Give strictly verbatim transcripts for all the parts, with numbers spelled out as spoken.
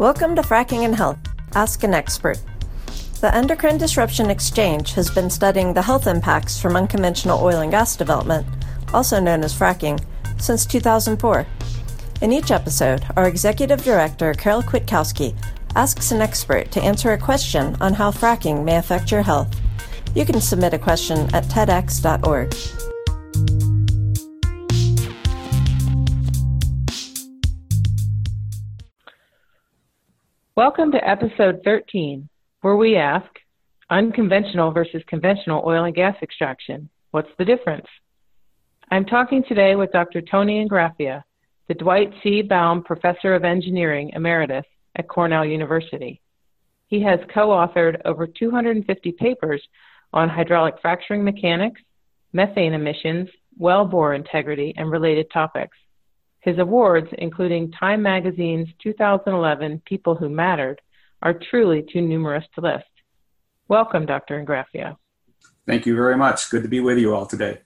Welcome to Fracking and Health, Ask an Expert. The Endocrine Disruption Exchange has been studying the health impacts from unconventional oil and gas development, also known as fracking, since two thousand four. In each episode, our Executive Director, Carol Kwiatkowski, asks an expert to answer a question on how fracking may affect your health. You can submit a question at TEDx dot org. Welcome to episode thirteen, where we ask, unconventional versus conventional oil and gas extraction. What's the difference? I'm talking today with Doctor Tony Ingraffea, the Dwight C. Baum Professor of Engineering Emeritus at Cornell University. He has co-authored over two hundred fifty papers on hydraulic fracturing mechanics, methane emissions, wellbore integrity, and related topics. His awards, including Time Magazine's two thousand eleven People Who Mattered, are truly too numerous to list. Welcome, Doctor Ingraffea. Thank you very much. Good to be with you all today.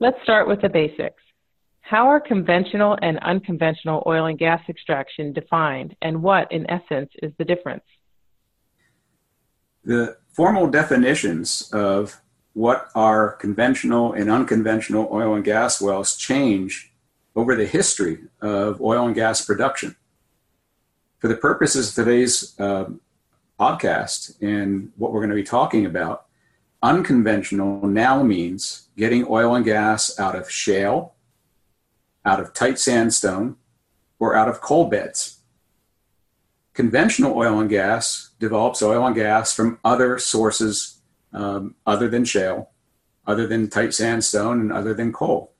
Let's start with the basics. How are conventional and unconventional oil and gas extraction defined, and what, in essence, is the difference? The formal definitions of what are conventional and unconventional oil and gas wells change over the history of oil and gas production. For the purposes of today's uh, podcast and what we're going to be talking about, unconventional now means getting oil and gas out of shale, out of tight sandstone, or out of coal beds. Conventional oil and gas develops oil and gas from other sources Um, other than shale, other than tight sandstone, and other than coal.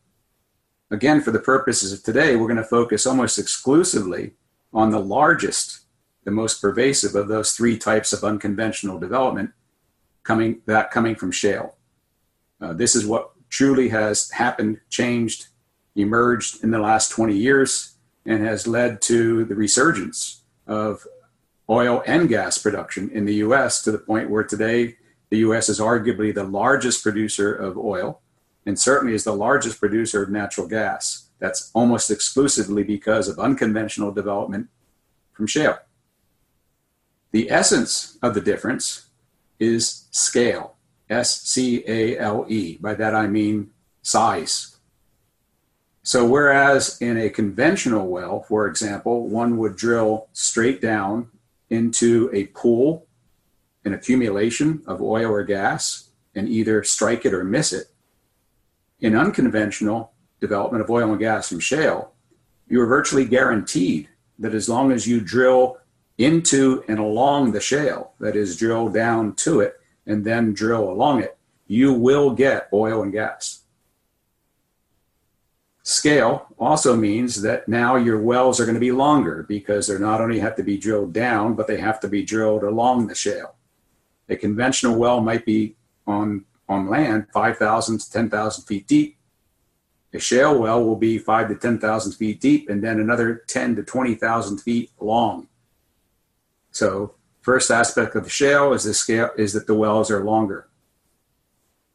Again, for the purposes of today, we're going to focus almost exclusively on the largest, the most pervasive of those three types of unconventional development, coming that coming from shale. Uh, this is what truly has happened, changed, emerged in the last twenty years, and has led to the resurgence of oil and gas production in the U S to the point where today the U S is arguably the largest producer of oil and certainly is the largest producer of natural gas. That's almost exclusively because of unconventional development from shale. The essence of the difference is scale, S C A L E. By that I mean size. So whereas in a conventional well, for example, one would drill straight down into a pool, an accumulation of oil or gas, and either strike it or miss it. In unconventional development of oil and gas from shale, you are virtually guaranteed that as long as you drill into and along the shale, that is, drill down to it and then drill along it, you will get oil and gas. Scale also means that now your wells are going to be longer because they're not only have to be drilled down, but they have to be drilled along the shale. A conventional well might be on, on land five thousand to ten thousand feet deep. A shale well will be five to ten thousand feet deep and then another ten to twenty thousand feet long. So first aspect of the shale is the scale is that the wells are longer.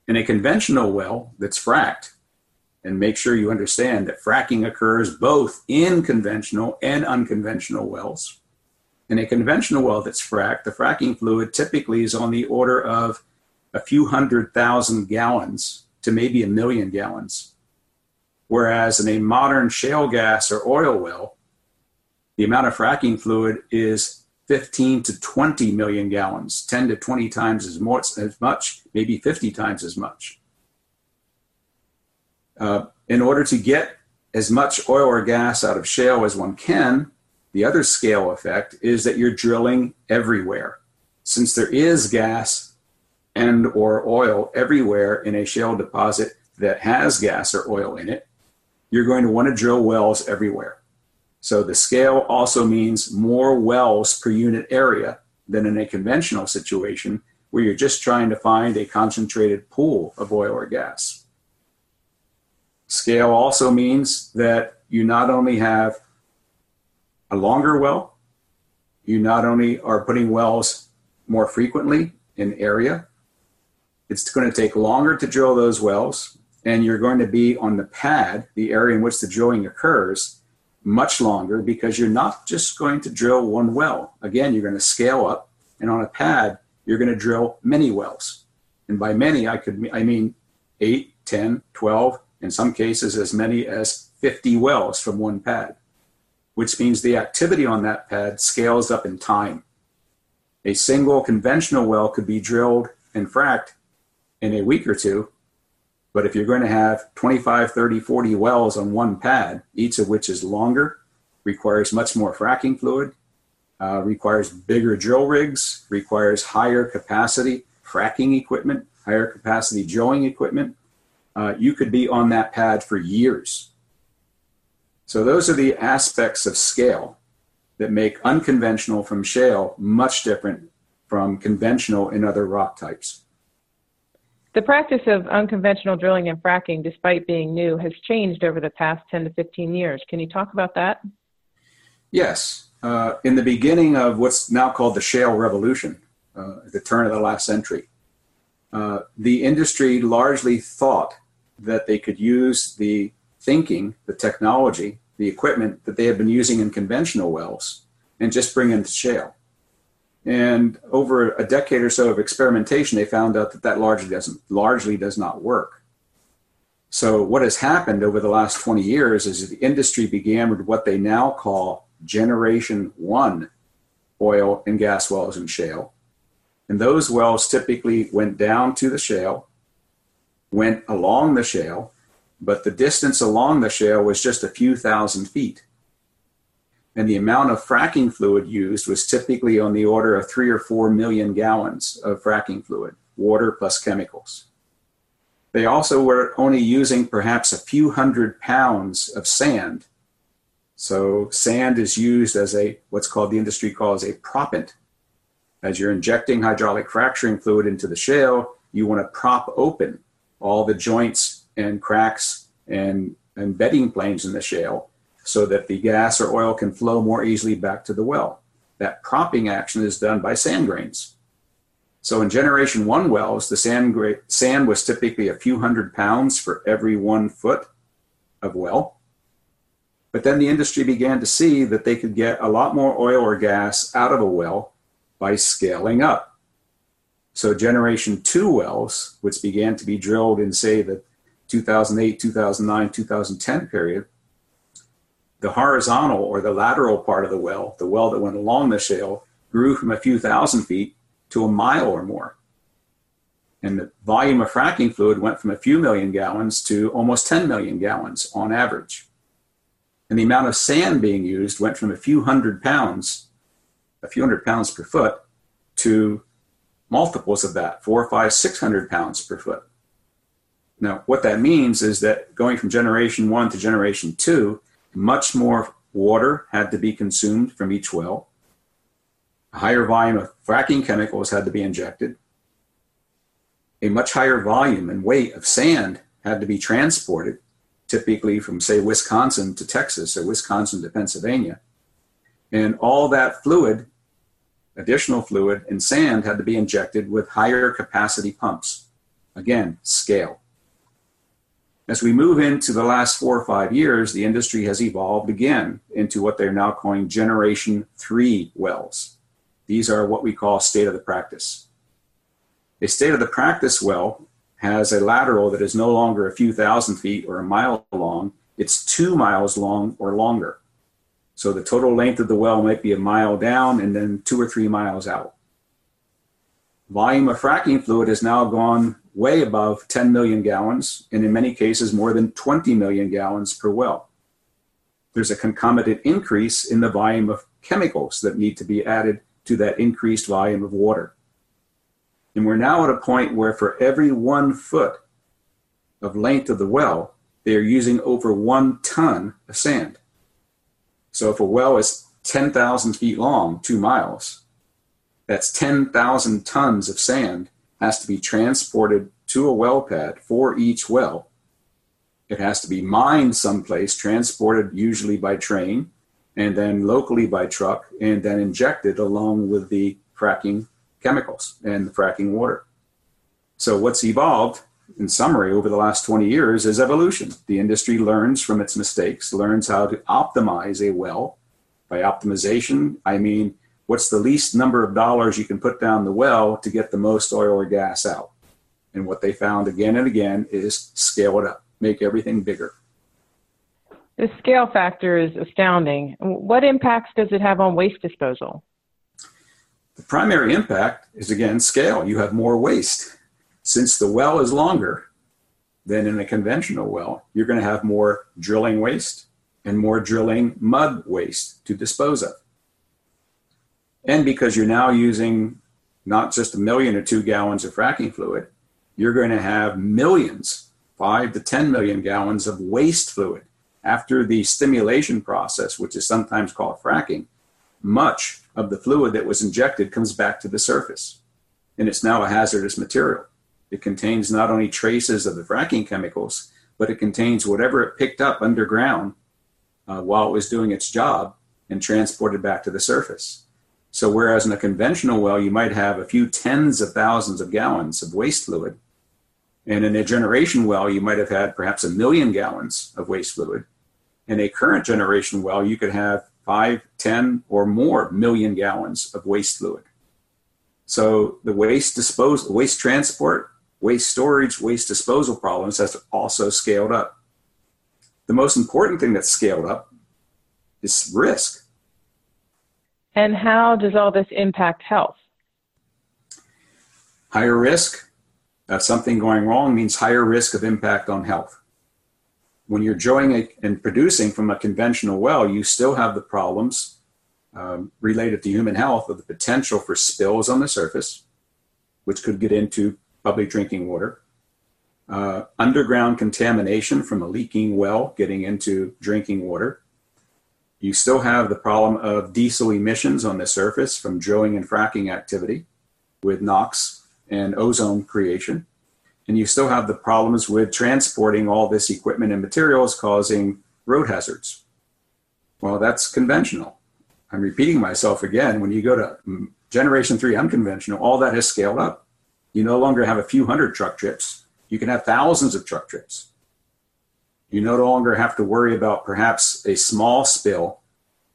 In a conventional well that's fracked, and make sure you understand that fracking occurs both in conventional and unconventional wells. In a conventional well that's fracked, the fracking fluid typically is on the order of a few hundred thousand gallons to maybe a million gallons. Whereas in a modern shale gas or oil well, the amount of fracking fluid is fifteen to twenty million gallons, ten to twenty times as much, as much maybe fifty times as much. Uh, in order to get as much oil or gas out of shale as one can, the other scale effect is that you're drilling everywhere. Since there is gas and or oil everywhere in a shale deposit that has gas or oil in it, you're going to want to drill wells everywhere. So the scale also means more wells per unit area than in a conventional situation where you're just trying to find a concentrated pool of oil or gas. Scale also means that you not only have a longer well, you not only are putting wells more frequently in area, it's going to take longer to drill those wells, and you're going to be on the pad, the area in which the drilling occurs, much longer because you're not just going to drill one well. Again, you're going to scale up, and on a pad, you're going to drill many wells. And by many, I could I mean eight, ten, twelve, in some cases as many as fifty wells from one pad, which means the activity on that pad scales up in time. A single conventional well could be drilled and fracked in a week or two, but if you're going to have twenty-five, thirty, forty wells on one pad, each of which is longer, requires much more fracking fluid, uh, requires bigger drill rigs, requires higher capacity fracking equipment, higher capacity drilling equipment, uh, you could be on that pad for years. So those are the aspects of scale that make unconventional from shale much different from conventional in other rock types. The practice of unconventional drilling and fracking, despite being new, has changed over the past ten to fifteen years. Can you talk about that? Yes. Uh, in the beginning of what's now called the shale revolution, uh, at the turn of the last century, uh, the industry largely thought that they could use the thinking, the technology, the equipment that they had been using in conventional wells and just bring into shale. And over a decade or so of experimentation, they found out that that largely doesn't, largely does not work. So what has happened over the last twenty years is the industry began with what they now call generation one oil and gas wells in shale. And those wells typically went down to the shale, went along the shale, but the distance along the shale was just a few thousand feet. And the amount of fracking fluid used was typically on the order of three or four million gallons of fracking fluid, water plus chemicals. They also were only using perhaps a few hundred pounds of sand. So sand is used as a, what's called, the industry calls a proppant. As you're injecting hydraulic fracturing fluid into the shale, you want to prop open all the joints and cracks and, and bedding planes in the shale, so that the gas or oil can flow more easily back to the well. That propping action is done by sand grains. So in generation one wells, the sand, gra- sand was typically a few hundred pounds for every one foot of well. But then the industry began to see that they could get a lot more oil or gas out of a well by scaling up. So generation two wells, which began to be drilled in, say, the two thousand eight, two thousand nine, two thousand ten period, the horizontal or the lateral part of the well, the well that went along the shale, grew from a few thousand feet to a mile or more. And the volume of fracking fluid went from a few million gallons to almost ten million gallons on average. And the amount of sand being used went from a few hundred pounds, a few hundred pounds per foot, to multiples of that, four, five, six hundred pounds per foot. Now, what that means is that going from generation one to generation two, much more water had to be consumed from each well. A higher volume of fracking chemicals had to be injected. A much higher volume and weight of sand had to be transported, typically from, say, Wisconsin to Texas or Wisconsin to Pennsylvania. And all that fluid, additional fluid and sand, had to be injected with higher capacity pumps. Again, scale. As we move into the last four or five years, the industry has evolved again into what they're now calling generation three wells. These are what we call state of the practice. A state of the practice well has a lateral that is no longer a few thousand feet or a mile long. It's two miles long or longer. So the total length of the well might be a mile down and then two or three miles out. Volume of fracking fluid has now gone way above ten million gallons, and in many cases more than twenty million gallons per well. There's a concomitant increase in the volume of chemicals that need to be added to that increased volume of water. And we're now at a point where for every one foot of length of the well, they are using over one ton of sand. So if a well is ten thousand feet long, two miles, that's ten thousand tons of sand has to be transported to a well pad for each well. It has to be mined someplace, transported usually by train, and then locally by truck, and then injected along with the fracking chemicals and the fracking water. So what's evolved in summary, over the last twenty years is evolution. The industry learns from its mistakes, learns how to optimize a well. By optimization, I mean, what's the least number of dollars you can put down the well to get the most oil or gas out? And what they found again and again is scale it up, make everything bigger. The scale factor is astounding. What impacts does it have on waste disposal? The primary impact is, again, scale. You have more waste. Since the well is longer than in a conventional well, you're going to have more drilling waste and more drilling mud waste to dispose of. And because you're now using not just a million or two gallons of fracking fluid, you're going to have millions, five to ten million gallons of waste fluid. After the stimulation process, which is sometimes called fracking, much of the fluid that was injected comes back to the surface. And it's now a hazardous material. It contains not only traces of the fracking chemicals, but it contains whatever it picked up underground uh, while it was doing its job and transported back to the surface. So whereas in a conventional well, you might have a few tens of thousands of gallons of waste fluid, and in a generation well, you might have had perhaps a million gallons of waste fluid. In a current generation well, you could have five, ten, or more million gallons of waste fluid. So the waste disposal, waste transport, waste storage, waste disposal problems has also scaled up. The most important thing that's scaled up is risk. And how does all this impact health? Higher risk of something going wrong means higher risk of impact on health. When you're drilling and producing from a conventional well, you still have the problems um, related to human health of the potential for spills on the surface, which could get into public drinking water, uh, underground contamination from a leaking well getting into drinking water. You still have the problem of diesel emissions on the surface from drilling and fracking activity with NOx and ozone creation. And you still have the problems with transporting all this equipment and materials causing road hazards. Well, that's conventional. I'm repeating myself again. When you go to generation three unconventional, all that has scaled up. You no longer have a few hundred truck trips. You can have thousands of truck trips. You no longer have to worry about perhaps a small spill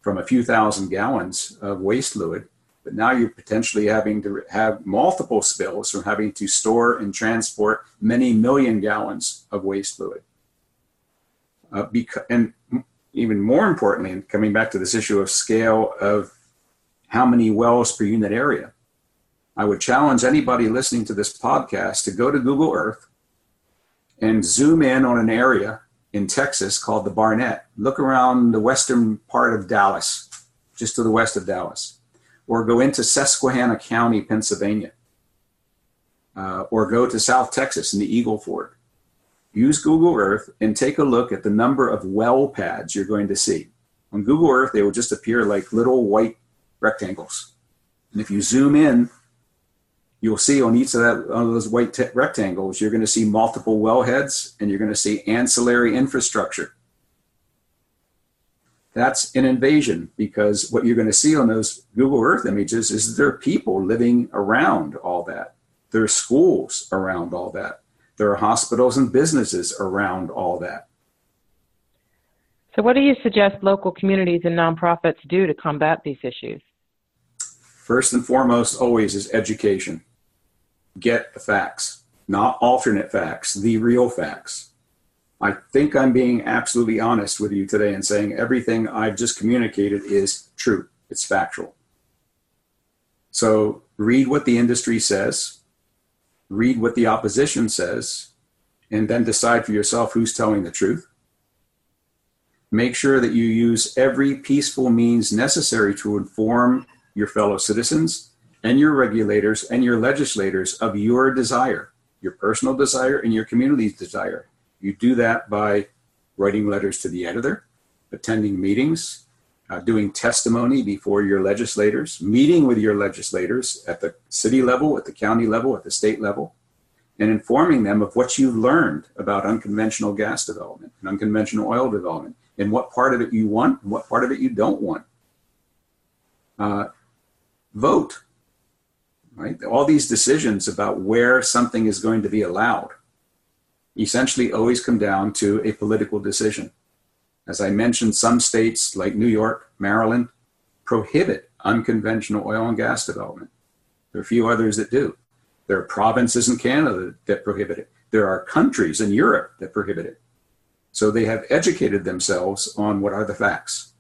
from a few thousand gallons of waste fluid, but now you're potentially having to have multiple spills from having to store and transport many million gallons of waste fluid. Uh, because, and even more importantly, and coming back to this issue of scale of how many wells per unit area, I would challenge anybody listening to this podcast to go to Google Earth and zoom in on an area in Texas called the Barnett. Look around the western part of Dallas, just to the west of Dallas. Or go into Susquehanna County, Pennsylvania, uh, or go to South Texas in the Eagle Ford. Use Google Earth and take a look at the number of well pads you're going to see. On Google Earth, they will just appear like little white rectangles. And if you zoom in, you'll see on each of, that, on those white t- rectangles, you're going to see multiple well heads, and you're going to see ancillary infrastructure. That's an invasion, because what you're going to see on those Google Earth images is there are people living around all that. There are schools around all that. There are hospitals and businesses around all that. So what do you suggest local communities and nonprofits do to combat these issues? First and foremost always is education. Get the facts, not alternate facts, the real facts. I think I'm being absolutely honest with you today and saying everything I've just communicated is true. It's factual. So read what the industry says, read what the opposition says, and then decide for yourself who's telling the truth. Make sure that you use every peaceful means necessary to inform your fellow citizens and your regulators and your legislators of your desire, your personal desire and your community's desire. You do that by writing letters to the editor, attending meetings, uh, doing testimony before your legislators, meeting with your legislators at the city level, at the county level, at the state level, and informing them of what you've learned about unconventional gas development and unconventional oil development, and what part of it you want and what part of it you don't want. Uh, vote, right? All these decisions about where something is going to be allowed essentially always come down to a political decision. As I mentioned, some states like New York, Maryland, prohibit unconventional oil and gas development. There are a few others that do. There are provinces in Canada that prohibit it. There are countries in Europe that prohibit it. So they have educated themselves on what are the facts.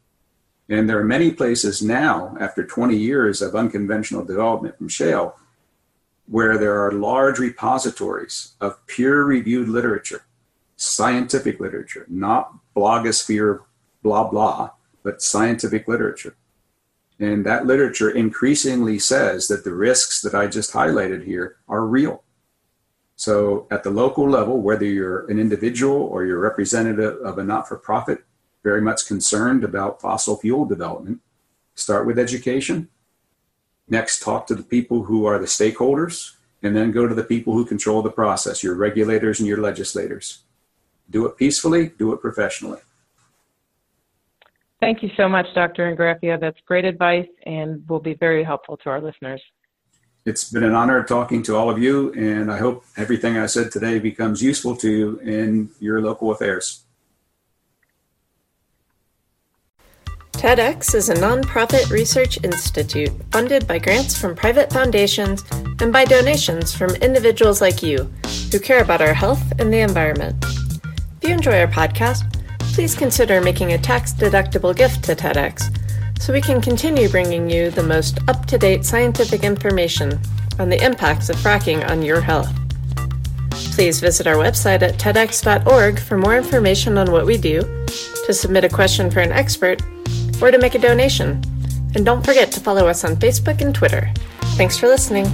And there are many places now, after twenty years of unconventional development from shale, where there are large repositories of peer-reviewed literature, scientific literature, not blogosphere blah, blah, but scientific literature. And that literature increasingly says that the risks that I just highlighted here are real. So at the local level, whether you're an individual or you're a representative of a not-for-profit, very much concerned about fossil fuel development, start with education. Next, talk to the people who are the stakeholders, and then go to the people who control the process, your regulators and your legislators. Do it peacefully, do it professionally. Thank you so much, Doctor Ingraffea. That's great advice and will be very helpful to our listeners. It's been an honor talking to all of you, and I hope everything I said today becomes useful to you in your local affairs. TEDx is a nonprofit research institute funded by grants from private foundations and by donations from individuals like you who care about our health and the environment. If you enjoy our podcast, please consider making a tax-deductible gift to TEDx so we can continue bringing you the most up-to-date scientific information on the impacts of fracking on your health. Please visit our website at TEDx dot org for more information on what we do, to submit a question for an expert, or to make a donation. And don't forget to follow us on Facebook and Twitter. Thanks for listening.